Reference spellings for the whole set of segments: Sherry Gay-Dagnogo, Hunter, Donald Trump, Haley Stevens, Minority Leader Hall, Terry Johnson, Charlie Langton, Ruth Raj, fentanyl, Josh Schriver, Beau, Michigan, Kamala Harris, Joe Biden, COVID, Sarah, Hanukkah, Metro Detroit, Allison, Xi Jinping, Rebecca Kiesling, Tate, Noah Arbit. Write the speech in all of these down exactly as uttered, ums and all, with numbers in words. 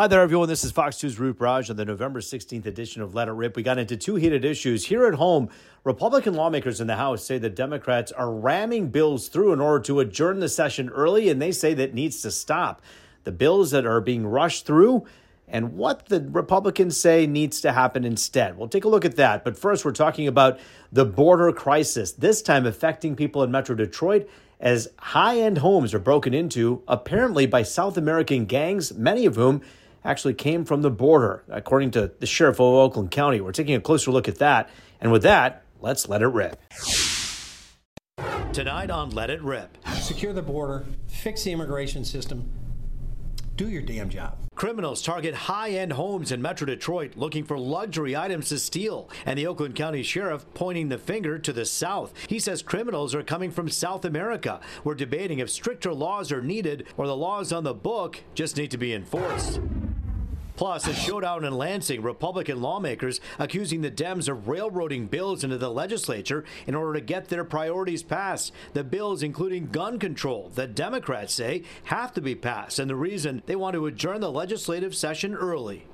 Hi there, everyone. This is Fox two's Ruth Raj on the November sixteenth edition of Let It Rip. We got into two heated issues. Here at home, Republican lawmakers in the House say that Democrats are ramming bills through in order to adjourn the session early, and they say that needs to stop. The bills that are being rushed through and what the Republicans say needs to happen instead. We'll take a look at that. But first, we're talking about the border crisis, this time affecting people in Metro Detroit as high-end homes are broken into, apparently by South American gangs, many of whom actually came from the border, according to the sheriff of Oakland County. We're taking a closer look at that. And with that, let's let it rip. Tonight on Let It Rip. Secure the border, fix the immigration system, do your damn job. Criminals target high-end homes in Metro Detroit looking for luxury items to steal, and the Oakland County Sheriff pointing the finger to the South. He says criminals are coming from South America. We're debating if stricter laws are needed or the laws on the book just need to be enforced. Plus, a showdown in Lansing, Republican lawmakers accusing the Dems of railroading bills into the legislature in order to get their priorities passed. The bills, including gun control, the Democrats say have to be passed, and the reason they want to adjourn the legislative session early.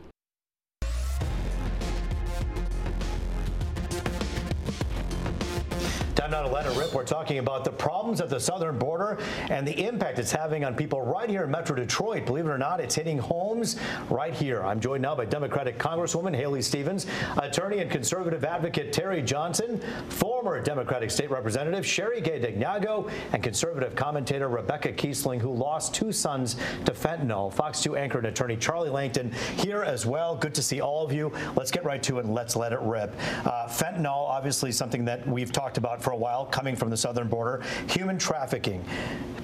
Time now to Let It Rip. We're talking about the problems at the southern border and the impact it's having on people right here in Metro Detroit. Believe it or not, it's hitting homes right here. I'm joined now by Democratic Congresswoman Haley Stevens, attorney and conservative advocate Terry Johnson, former Democratic State Representative Sherry Gay-Dagnogo, and conservative commentator Rebecca Kiesling, who lost two sons to fentanyl. Fox two anchor and attorney Charlie Langton here as well. Good to see all of you. Let's get right to it and let's let it rip. Uh, fentanyl, obviously something that we've talked about for a while, coming from the southern border, human trafficking,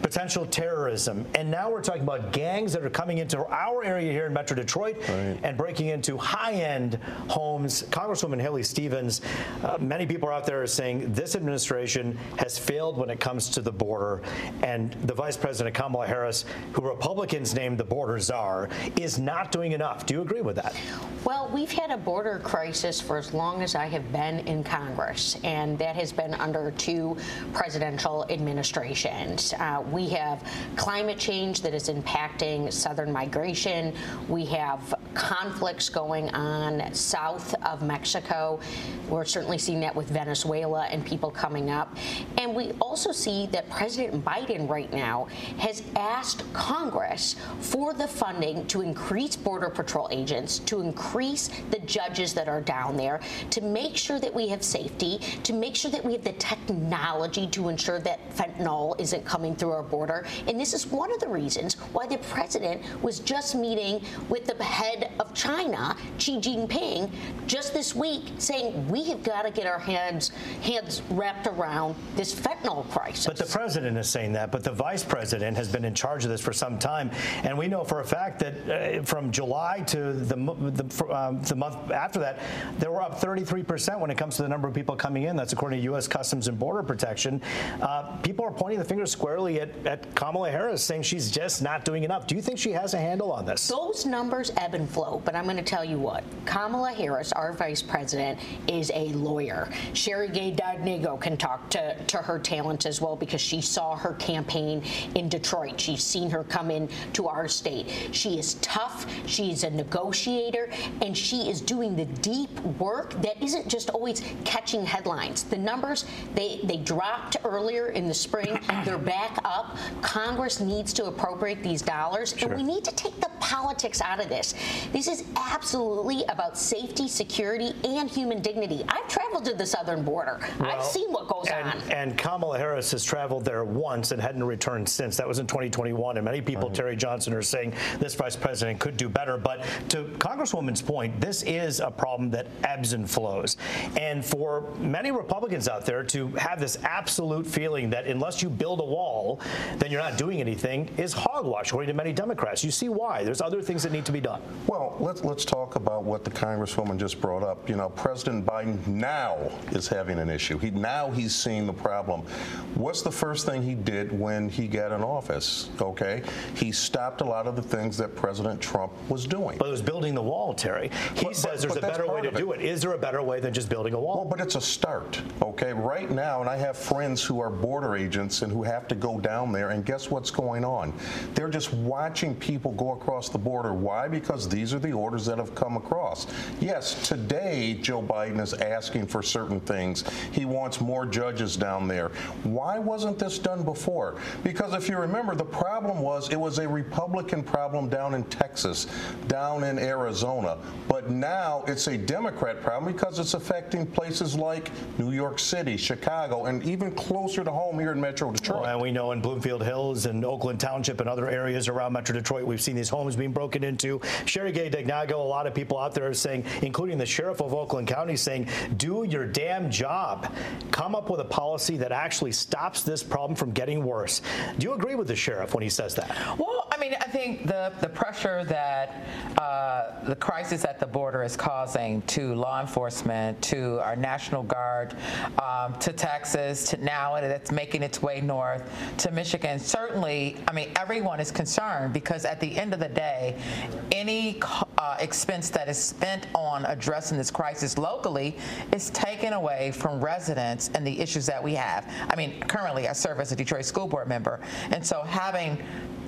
potential terrorism, and now we're talking about gangs that are coming into our area here in Metro Detroit right. and breaking into high-end homes. Congresswoman Haley Stevens, uh, many people out there are saying this administration has failed when it comes to the border, and the Vice President Kamala Harris, who Republicans named the border czar, is not doing enough. Do you agree with that? Well, we've had a border crisis for as long as I have been in Congress, and that has been under Under two presidential administrations. Uh, we have climate change that is impacting southern migration. We have conflicts going on south of Mexico. We're certainly seeing that with Venezuela and people coming up. And we also see that President Biden right now has asked Congress for the funding to increase Border Patrol agents, to increase the judges that are down there, to make sure that we have safety, to make sure that we have the technology to ensure that fentanyl isn't coming through our border. And this is one of the reasons why the president was just meeting with the head of China, Xi Jinping, just this week, saying we have got to get our hands hands wrapped around this fentanyl crisis. But the president is saying that, but the vice president has been in charge of this for some time. And we know for a fact that uh, from July to the, the, uh, the month after that, they were up thirty-three percent when it comes to the number of people coming in. That's according to U S Customs and Border Protection. Uh, people are pointing the finger squarely at, at Kamala Harris, saying she's just not doing enough. Do you think she has a handle on this? Those numbers ebb and flow, but I'm going to tell you what. Kamala Harris, our vice president, is a lawyer. Sherry Gay-Dagnogo can talk to, to her talents as well, because she saw her campaign in Detroit. She's seen her come in to our state. She is tough. She's a negotiator, and she is doing the deep work that isn't just always catching headlines. The numbers They, they dropped earlier in the spring. They're back up. Congress needs to appropriate these dollars, sure. and we need to take the politics out of this. This is absolutely about safety, security, and human dignity. I've traveled to the southern border. Well, I've seen what goes and, on. And Kamala Harris has traveled there once and hadn't returned since. That was in twenty twenty-one, and many people, right. Terry Johnson, are saying this vice president could do better. But to Congresswoman's point, this is a problem that ebbs and flows. And for many Republicans out there, to have this absolute feeling that unless you build a wall, then you're not doing anything is hogwash, according to many Democrats. You see why. There's other things that need to be done. Well, let's let's talk about what the Congresswoman just brought up. You know, President Biden now now is having an issue. He, now he's seeing the problem. What's the first thing he did when he got in office, okay? He stopped a lot of the things that President Trump was doing. But it was building the wall, Terry. He but, says but, there's but a better way to it. do it. Is there a better way than just building a wall? Well, but it's a start, okay? Right now, and I have friends who are border agents and who have to go down there, and guess what's going on? They're just watching people go across the border. Why? Because these are the orders that have come across. Yes, today, Joe Biden is asking for certain things. He wants more judges down there. Why wasn't this done before? Because if you remember, the problem was it was a Republican problem down in Texas, down in Arizona. But now it's a Democrat problem because it's affecting places like New York City, Chicago, and even closer to home here in Metro Detroit. Well, and we know in Bloomfield Hills and Oakland Township and other areas around Metro Detroit, we've seen these homes being broken into. Sherry Gay-Dagnogo, a lot of people out there are saying, including the sheriff of Oakland County, saying, do your damn job. Come up with a policy that actually stops this problem from getting worse. Do you agree with the sheriff when he says that? Well, I mean, I think the, the pressure that uh, the crisis at the border is causing to law enforcement, to our National Guard, um, to Texas, to now that's making its way north, to Michigan, certainly, I mean, everyone is concerned because at the end of the day, any uh, expense that is spent on addressing this crisis locally is taken away from residents and the issues that we have. I mean, currently, I serve as a Detroit school board member, and so having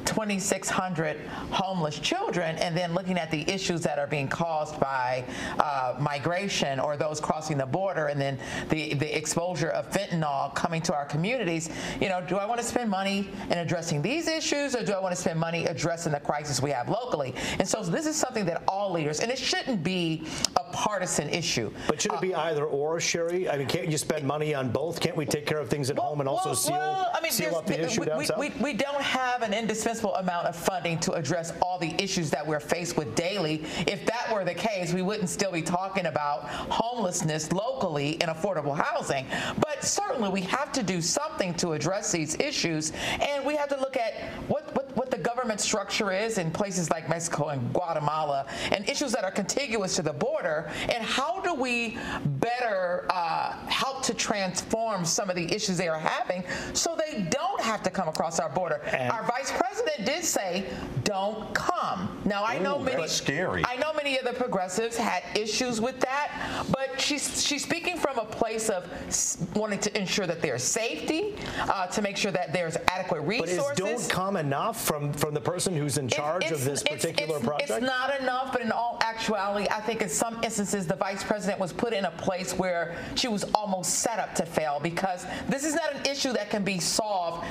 twenty-six hundred homeless children, and then looking at the issues that are being caused by uh, migration or those crossing the border, and then the, the exposure of fentanyl coming to our communities, you know, do I want to spend money in addressing these issues, or do I want to spend money addressing the crisis we have locally? And so this is something that all leaders, and it shouldn't be a partisan issue. But should it be uh, either or, Sherry? I mean, can't you spend money on both? Can't we take care of things at well, home and also well, seal, well, I mean, seal up the issue we, down we, south? We, we don't have an indispensable amount of funding to address all the issues that we're faced with daily. If that were the case, we wouldn't still be talking about homelessness locally and affordable housing. But certainly we have to do something to address these issues, and we have to look at what, what, what the government structure is in places like Mexico and Guatemala and issues that are contiguous to the border, and how do we better uh, help to transform some of the issues they are having so they don't have to come across our border. And our vice president did say, don't come. Now, I Ooh, know many, that's scary. I know many of the progressives had issues with that, but she's, she's speaking from a place of wanting to ensure that there's safety, uh, to make sure that there's adequate resources. But is don't come enough from, from the person who's in charge it, of this particular it's, it's, project? It's not enough, but in all actuality, I think in some instances, the vice president was put in a place where she was almost set up to fail, because this is not an issue that can be solved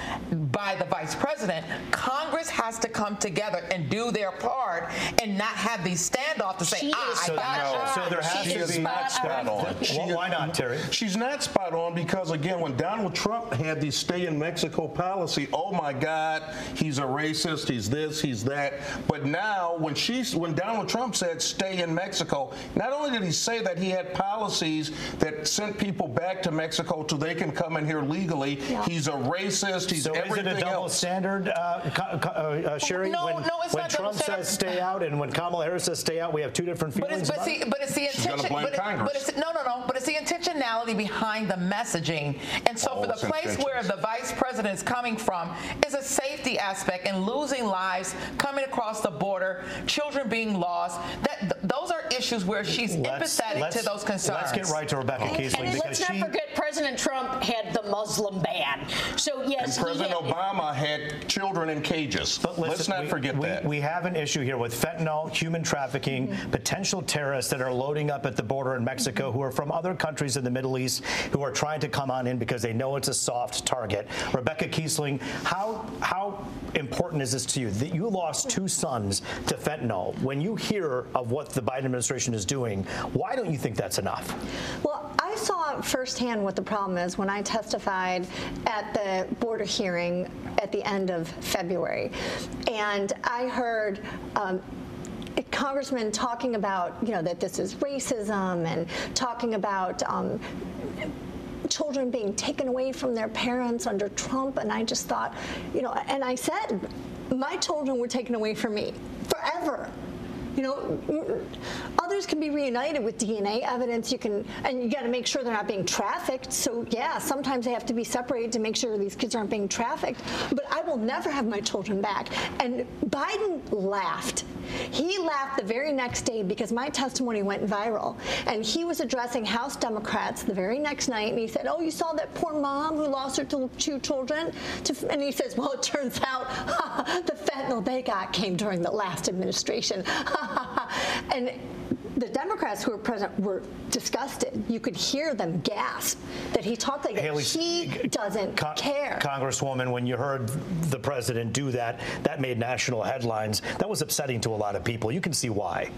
by the vice president. Congress has to come together and do their part and not have these standoffs to say, ah, I got you. So there has to be. She's not spot on. Why not, Terry? She's not spot on because, again, when Donald Trump had the stay in Mexico policy, oh, my God, he's a racist, he's this, he's that. But now, when, she's, when Donald Trump said stay in Mexico, not only did he say that, he had policies that sent people back to Mexico so they can come in here legally. Yeah. He's a racist, he's so everything else. Is it a double else. standard? Uh, Uh, uh, Sherry, no, when, no, when Trump says stay out and when Kamala Harris says stay out, we have two different feelings. But it's, but see, but it's the intention. But it, but it's, no, no, no. But it's the intentionality behind the messaging. And so, oh, for the place where the vice president is coming from is a safety aspect, and losing lives coming across the border, children being lost. That th those are issues where she's let's, empathetic let's, to those concerns. Let's get right to Rebecca Kiesling, because let's not she, forget President Trump had the Muslim ban. So yes, and President he had, Obama had children in cages. But listen, Let's not we, forget we, that. We have an issue here with fentanyl, human trafficking, mm-hmm. potential terrorists that are loading up at the border in Mexico, mm-hmm. who are from other countries in the Middle East, who are trying to come on in because they know it's a soft target. Rebecca Kiesling, how how important is this to you? That you lost two sons to fentanyl. When you hear of what the Biden administration is doing, why don't you think that's enough? Well, I saw firsthand what the problem is when I testified at the border hearing at the end of February. And I heard um, congressmen talking about, you know, that this is racism, and talking about um, children being taken away from their parents under Trump. And I just thought, you know, and I said, my children were taken away from me forever. You know, others fathers can be reunited with D N A evidence. You can, and you got to make sure they're not being trafficked. So yeah, sometimes they have to be separated to make sure these kids aren't being trafficked. But I will never have my children back. And Biden laughed. He laughed the very next day because my testimony went viral. And he was addressing House Democrats the very next night, and he said, oh, you saw that poor mom who lost her two children? And he says, well, it turns out the fentanyl they got came during the last administration. And the Democrats who were present were disgusted. You could hear them gasp that he talked like Haley, that. He doesn't con care. Congresswoman, when you heard the president do that, that made national headlines. That was upsetting to a lot of people. You can see why.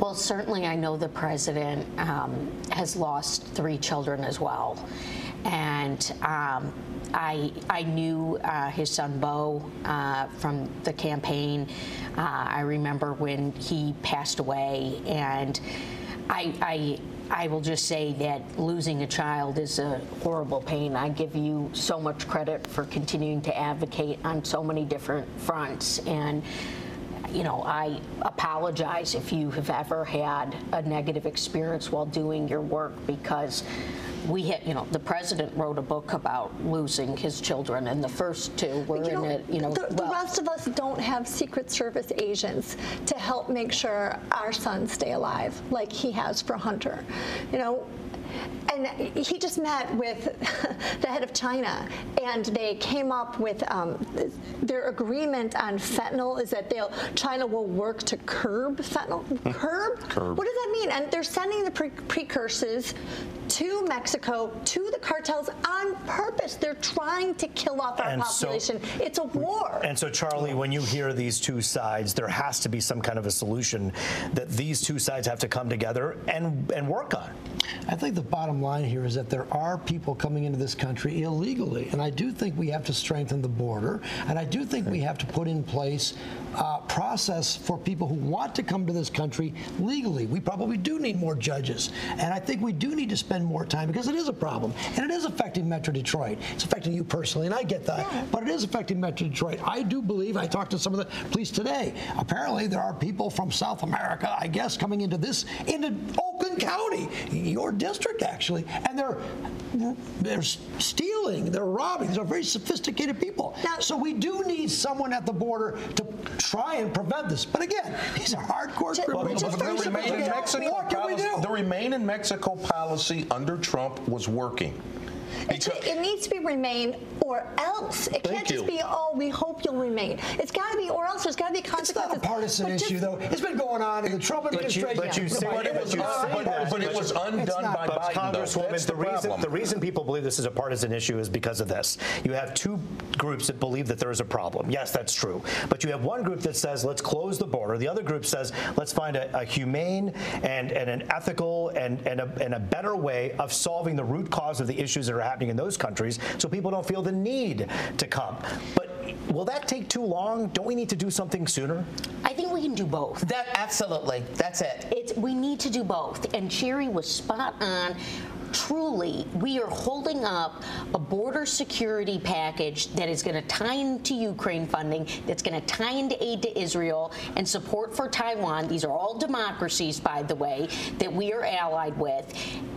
Well, certainly I know the president um, has lost three children as well. And um, I, I knew uh, his son, Beau, uh, from the campaign. Uh, I remember when he passed away, and I, I I will just say that losing a child is a horrible pain. I give you so much credit for continuing to advocate on so many different fronts, and you know, I apologize if you have ever had a negative experience while doing your work, because we had, you know, the president wrote a book about losing his children, and the first two were you in know, it, you know. The, well. the rest of us don't have Secret Service agents to help make sure our sons stay alive, like he has for Hunter, you know. And he just met with the head of China, and they came up with um, their agreement on fentanyl is that they'll China will work to curb fentanyl. Curb? Curb. What does that mean? And they're sending the pre precursors to Mexico, to the cartels on purpose. They're trying to kill off our and population. So, it's a war. And so, Charlie, when you hear these two sides, there has to be some kind of a solution that these two sides have to come together and, and work on. I think the The bottom line here is that there are people coming into this country illegally, and I do think we have to strengthen the border, and I do think we have to put in place uh, process for people who want to come to this country legally. We probably do need more judges, and I think we do need to spend more time, because it is a problem, and it is affecting Metro Detroit. It's affecting you personally, and I get that, yeah. But it is affecting Metro Detroit. I do believe, I talked to some of the police today, apparently there are people from South America, I guess, coming into this, into Oakland County, your district, actually, and they're they're stealing, they're robbing. These are very sophisticated people. Now, so we do need someone at the border to try and prevent this. But again, these are hardcore criminals. Well, the remain in Mexico policy, the remain in Mexico policy under Trump was working. Because it needs to be remain or else. It Thank can't just you. be, oh, we hope you'll remain. It's got to be or else. There's got to be consequences. It's not a partisan just, issue, though. It's been going on in the Trump administration. But you say that. But it was undone by Biden, Congresswoman, the, the, reason, the reason people believe this is a partisan issue is because of this. You have two groups that believe that there is a problem. Yes, that's true. But you have one group that says, let's close the border. The other group says, let's find a, a humane and, and an ethical and, and, a, and a better way of solving the root cause of the issues that are happening in those countries, so people don't feel the need to come. But will that take too long? Don't we need to do something sooner? I think we can do both. That absolutely. That's it. It's, we need to do both. And Sherry was spot on. Truly, we are holding up a border security package that is going to tie into Ukraine funding, that's going to tie into aid to Israel and support for Taiwan. These are all democracies, by the way, that we are allied with,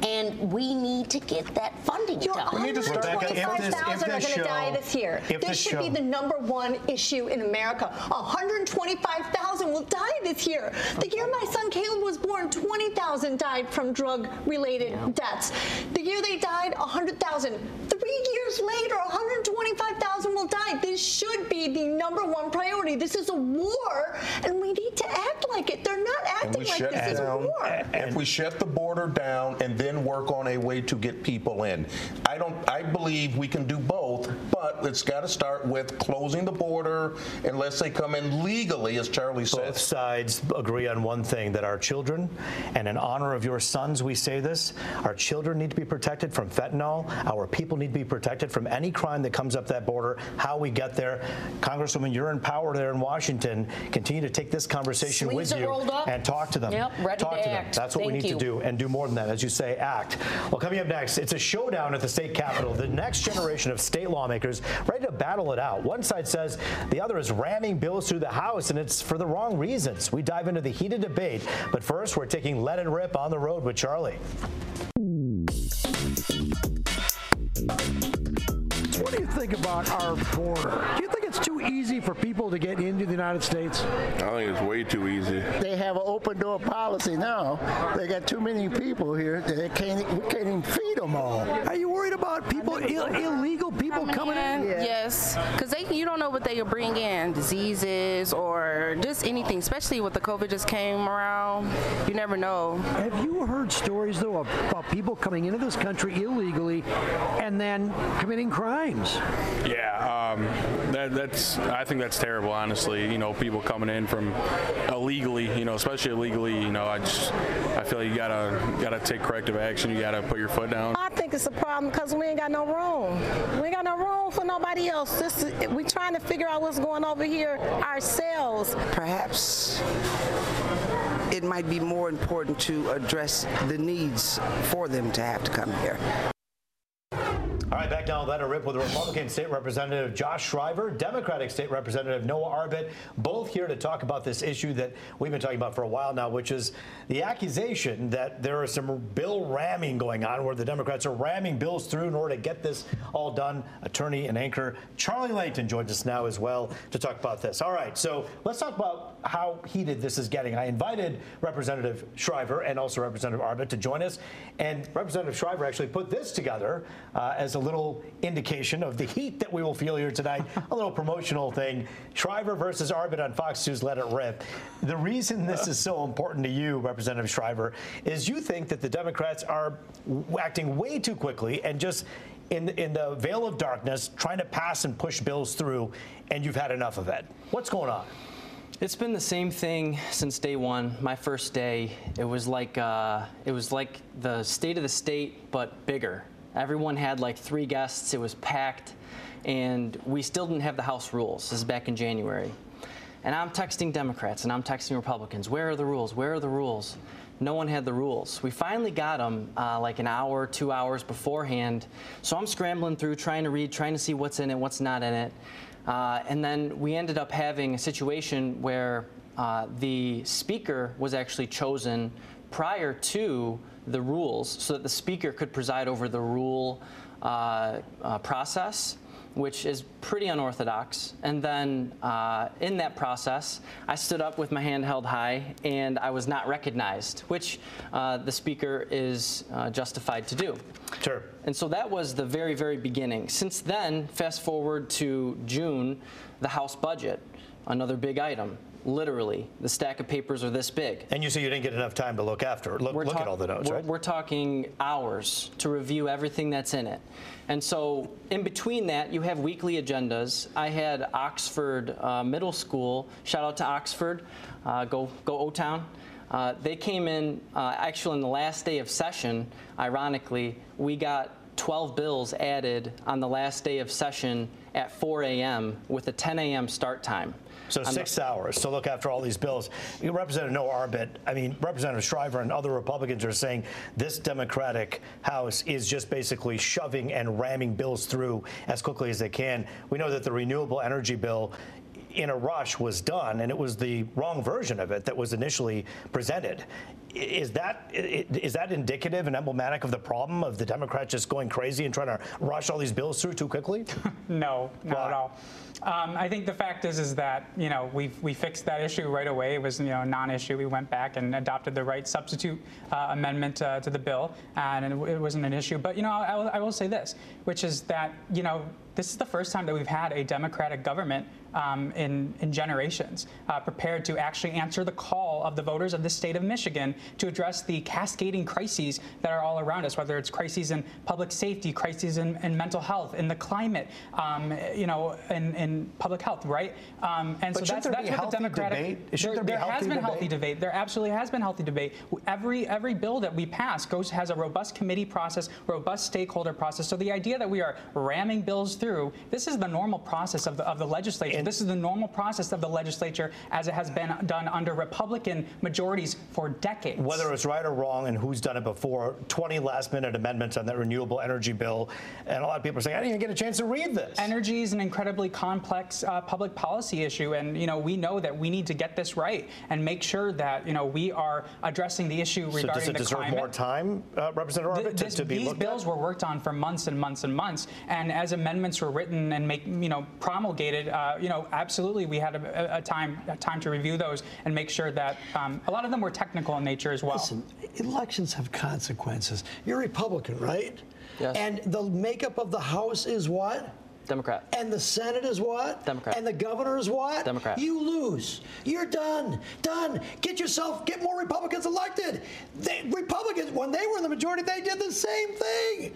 and we need to get that funding done. We need to start. one hundred twenty-five thousand are going to die this year. This should be the number one issue in America. one hundred twenty-five thousand will die this year. The year my son Caleb was born, twenty thousand died from drug-related yeah. deaths. The year they died, one hundred thousand. Three years later, one hundred twenty-five thousand will die. This should be the number one priority. This is a war, and we need to act like it. They're not acting like this is a war. If we shut the border down and then work on a way to get people in, I don't. I believe we can do both, but it's got to start with closing the border unless they come in legally, as Charlie said. Both sides agree on one thing, that our children, and in honor of your sons, we say this, our children need to be protected from fentanyl. Our people need to be protected from any crime that comes up that border. How we get there, Congresswoman, you're in power there in Washington. Continue to take this conversation Sleeves with you and talk to them. Yep, ready talk to, to act. them. That's what Thank we need you. to do, and do more than that, as you say, act. Well, coming up next, it's a showdown at the state capitol. The next generation of state state lawmakers ready to battle it out. One side says the other is ramming bills through the House, and it's for the wrong reasons. We dive into the heated debate, but first, we're taking Let It Rip on the road with Charlie. What do you think about our border? Do you think it's too easy for people to get into the United States? I think it's way too easy. They have an open door policy now. They got too many people here that they can't, we can't even feed them all. Are you worried about people, Ill, illegal people coming, coming in? in? Yeah. Yes, because they you don't know what they will bring in, diseases or just anything, especially with the COVID just came around. You never know. Have you heard stories, though, of, about people coming into this country illegally and then committing crimes? Yeah, um, that, that's. I think that's terrible, honestly. You know, people coming in from illegally, you know, especially illegally. You know, I just, I feel you gotta, gotta take corrective action. You gotta put your foot down. I think it's a problem because we ain't got no room. We ain't got no room for nobody else. This is, we're trying to figure out what's going over here ourselves. Perhaps it might be more important to address the needs for them to have to come here. All right, back down, Let It Rip with Republican State Representative Josh Schriver, Democratic State Representative Noah Arbit, both here to talk about this issue that we've been talking about for a while now, which is the accusation that there is some bill ramming going on where the Democrats are ramming bills through in order to get this all done. Attorney and anchor Charlie Langton joins us now as well to talk about this. All right, so let's talk about how heated this is getting. I invited Representative Schriver and also Representative Arbit to join us, and Representative Schriver actually put this together uh, as a little indication of the heat that we will feel here tonight, a little promotional thing. Schriver versus Arbit on Fox Two's Let It Rip. The reason this is so important to you, Representative Schriver, is you think that the Democrats are acting way too quickly and just in, in the veil of darkness trying to pass and push bills through, and you've had enough of it. What's going on? It's been the same thing since day one. My first day, it was like, uh, it was like the state of the state, but bigger. Everyone had like three guests, it was packed, and we still didn't have the House rules. This is back in January. And I'm texting Democrats, and I'm texting Republicans, where are the rules, where are the rules? No one had the rules. We finally got them uh, like an hour, two hours beforehand. So I'm scrambling through, trying to read, trying to see what's in it, what's not in it. Uh, and then we ended up having a situation where uh, the speaker was actually chosen prior to the rules, so that the speaker could preside over the rule uh, uh, process, which is pretty unorthodox. And then uh, in that process, I stood up with my hand held high, and I was not recognized, which uh, the speaker is uh, justified to do. Sure. And so that was the very, very beginning. Since then, fast forward to June, the House budget, another big item. Literally, the stack of papers are this big. And you say you didn't get enough time to look after, look, look at all the notes, we're, right? We're talking hours to review everything that's in it. And so in between that, you have weekly agendas. I had Oxford uh, Middle School, shout out to Oxford, uh, go, go O-Town. Uh, they came in, uh, actually on the last day of session, ironically, we got twelve bills added on the last day of session at four A M with a ten A M start time. So six hours to look after all these bills. You Representative Noah Arbit, I mean, Representative Schriver and other Republicans are saying this Democratic House is just basically shoving and ramming bills through as quickly as they can. We know that the renewable energy bill in a rush was done, and it was the wrong version of it that was initially presented. Is that, is that indicative and emblematic of the problem of the Democrats just going crazy and trying to rush all these bills through too quickly? No, not Why? at all. Um, I think the fact is is that, you know, we we fixed that issue right away. It was, you know, a non-issue. We went back and adopted the right substitute uh, amendment uh, to the bill, and it, it wasn't an issue. But, you know, I, I will say this, which is that, you know, this is the first time that we've had a Democratic government um, in, in generations uh, prepared to actually answer the call of the voters of the state of Michigan to address the cascading crises that are all around us, whether it's crises in public safety, crises in, in mental health, in the climate, um, you know, in, in public health, right? Um, and but so that's, that's what the Democratic... Debate? There, there, there has been debate? healthy debate. There absolutely has been healthy debate. Every, every bill that we pass goes has a robust committee process, robust stakeholder process. So the idea that we are ramming bills through through, this is the normal process of the, of the legislature. And this is the normal process of the legislature as it has been done under Republican majorities for decades. Whether it's right or wrong and who's done it before, twenty last-minute amendments on that renewable energy bill, and a lot of people are saying, I didn't even get a chance to read this. Energy is an incredibly complex uh, public policy issue, and, you know, we know that we need to get this right and make sure that, you know, we are addressing the issue regarding the climate. So does it deserve more time, uh, Representative Arbit, to, to be looked at? These bills were worked on for months and months and months, and as amendments were written and make, you know, promulgated, uh, you know, absolutely we had a, a time a time to review those and make sure that um, a lot of them were technical in nature as well. Listen, elections have consequences. You're Republican, right? Yes. And the makeup of the House is what? Democrat. And the Senate is what? Democrat. And the governor is what? Democrat. You lose. You're done. Done. Get yourself, get more Republicans elected. They, Republicans, when they were in the majority, they did the same thing.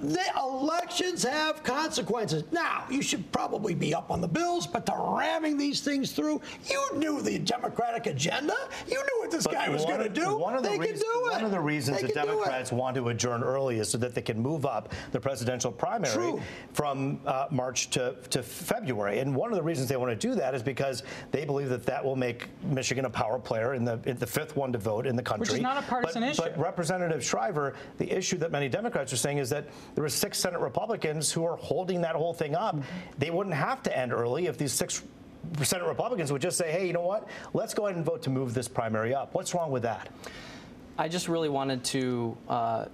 The elections have consequences. Now, you should probably be up on the bills, but to ramming these things through, you knew the Democratic agenda. You knew what this but guy was going to do. One of the they reason, could do it. One of the reasons the Democrats want to adjourn early is so that they can move up the presidential primary True. from uh, March to, to February. And one of the reasons they want to do that is because they believe that that will make Michigan a power player in the, in the fifth one to vote in the country. Which is not a partisan but, issue. But Representative Shriver, the issue that many Democrats are saying is that there were six Senate Republicans who are holding that whole thing up. They wouldn't have to end early if these six Senate Republicans would just say, hey, you know what? Let's go ahead and vote to move this primary up. What's wrong with that? I just really wanted to uh,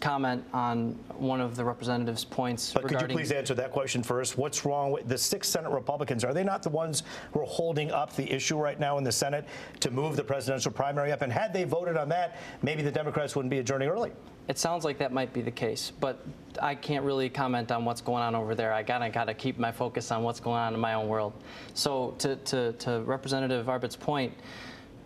comment on one of the representative's points. But could you please answer that question first? What's wrong with the six Senate Republicans? Are they not the ones who are holding up the issue right now in the Senate to move the presidential primary up? And had they voted on that, maybe the Democrats wouldn't be adjourning early. It sounds like that might be the case, but I can't really comment on what's going on over there. I gotta gotta keep my focus on what's going on in my own world. So to to, to Representative Arbit's point,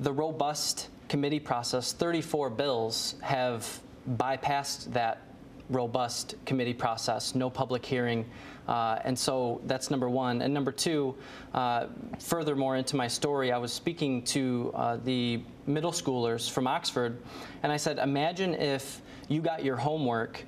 the robust committee process, thirty-four bills have bypassed that robust committee process, no public hearing, uh, and so that's number one. And number two, uh, furthermore into my story, I was speaking to uh, the middle schoolers from Oxford, and I said, imagine if you got your homework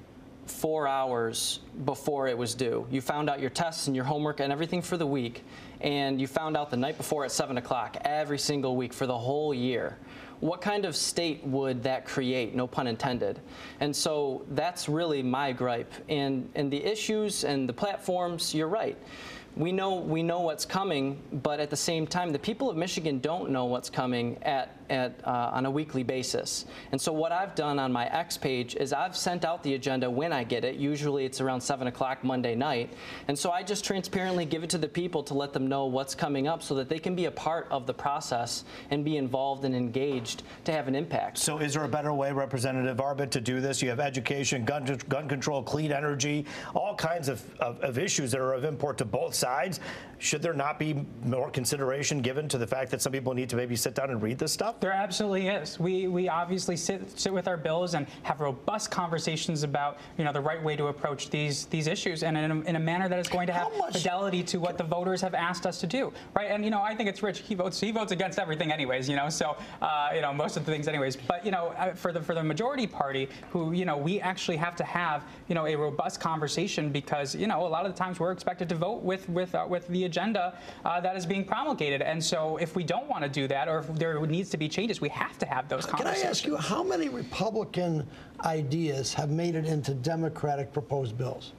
four hours before it was due. You found out your tests and your homework and everything for the week, and you found out the night before at seven o'clock every single week for the whole year. What kind of state would that create? No pun intended. And so that's really my gripe. And, and the issues and the platforms, you're right. We know, we know what's coming, but at the same time, the people of Michigan don't know what's coming at, at, uh, on a weekly basis. And so what I've done on my X page is I've sent out the agenda when I get it. Usually it's around seven o'clock Monday night. And so I just transparently give it to the people to let them know what's coming up so that they can be a part of the process and be involved and engaged to have an impact. So is there a better way, Representative Arbit, to do this? You have education, gun, gun control, clean energy, all kinds of, of, of issues that are of import to both sides. Should there not be more consideration given to the fact that some people need to maybe sit down and read this stuff? There absolutely is. We we obviously sit sit with our bills and have robust conversations about, you know, the right way to approach these these issues and in a, in a manner that is going to have fidelity to what the voters have asked us to do, right? And you know, I think it's Rich. He votes he votes against everything, anyways. You know, so uh, you know most of the things, anyways. But you know, for the for the majority party, who you know we actually have to have you know a robust conversation because you know a lot of the times we're expected to vote with. with uh, with the agenda uh, that is being promulgated. And so if we don't want to do that, or if there needs to be changes, we have to have those conversations. Can I ask you, how many Republican ideas have made it into Democratic proposed bills?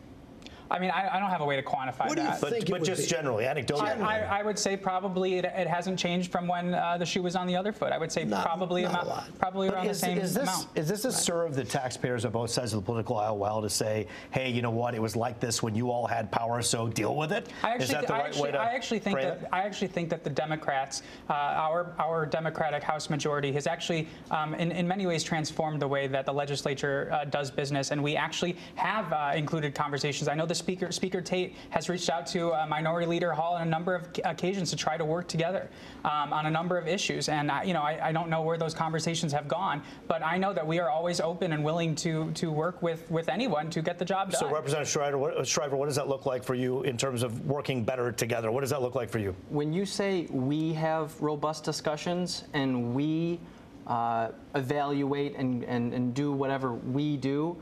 I mean, I, I don't have a way to quantify what that. Do you think but but just be? generally, anecdotally. I, I, I would say probably it, it hasn't changed from when uh, the shoe was on the other foot. I would say not, probably not amount, probably but around is, the same is this, amount. Is this a serve the taxpayers on both sides of the political aisle well to say, hey, you know what, it was like this when you all had power, so deal with it? I actually, is that the I right actually, way to I actually think that it? I actually think that the Democrats, uh, our our Democratic House majority, has actually, um, in, in many ways, transformed the way that the legislature uh, does business, and we actually have uh, included conversations. I know this. Speaker, Speaker Tate has reached out to uh, Minority Leader Hall on a number of occasions to try to work together um, on a number of issues. And, I, you know, I, I don't know where those conversations have gone, but I know that we are always open and willing to to work with, with anyone to get the job done. So, Representative Schriver what, Schriver, what does that look like for you in terms of working better together? What does that look like for you? When you say we have robust discussions and we uh, evaluate and, and, and do whatever we do,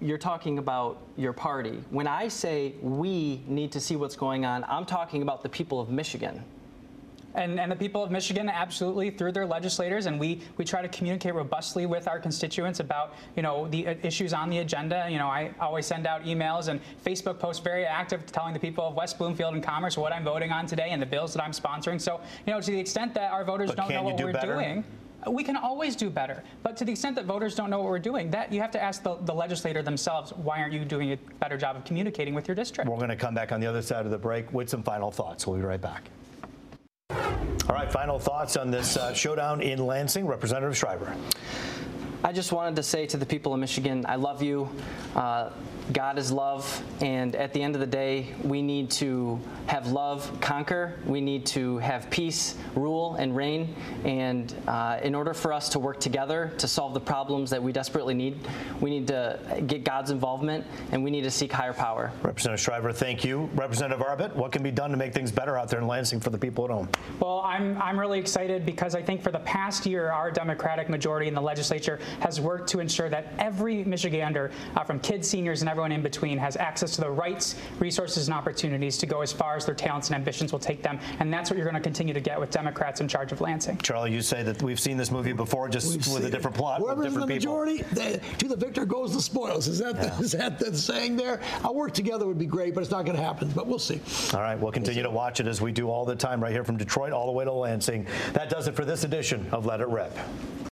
you're talking about your party. When I say we need to see what's going on, I'm talking about the people of Michigan. And, and the people of Michigan, absolutely, through their legislators, and we we try to communicate robustly with our constituents about, you know, the issues on the agenda. You know, I always send out emails and Facebook posts, very active, telling the people of West Bloomfield and Commerce what I'm voting on today and the bills that I'm sponsoring. So, you know, to the extent that our voters but don't know what do we're better? doing. We can always do better, but to the extent that voters don't know what we're doing, that you have to ask the, the legislator themselves, why aren't you doing a better job of communicating with your district? We're going to come back on the other side of the break with some final thoughts. We'll be right back. All right, final thoughts on this uh, showdown in Lansing. Representative Schriver. I just wanted to say to the people of Michigan, I love you. Uh, God is love, and at the end of the day, we need to have love conquer. We need to have peace rule and reign, and uh, in order for us to work together to solve the problems that we desperately need, we need to get God's involvement, and we need to seek higher power. Representative Schriver, thank you. Representative Arbit, what can be done to make things better out there in Lansing for the people at home? Well, I'm, I'm really excited because I think for the past year, our Democratic majority in the legislature has worked to ensure that every Michigander, uh, from kids, seniors, and everyone in between, has access to the rights, resources, and opportunities to go as far as their talents and ambitions will take them. And that's what you're going to continue to get with Democrats in charge of Lansing. Charlie, you say that we've seen this movie before, just we've with a different it. plot, Whoever's with different in the people. majority, they, to the victor goes the spoils. Is that, yeah. the, is that the saying there? Our work together would be great, but it's not going to happen. But we'll see. All right, we'll continue we'll to watch it as we do all the time right here from Detroit all the way to Lansing. That does it for this edition of Let It Rip.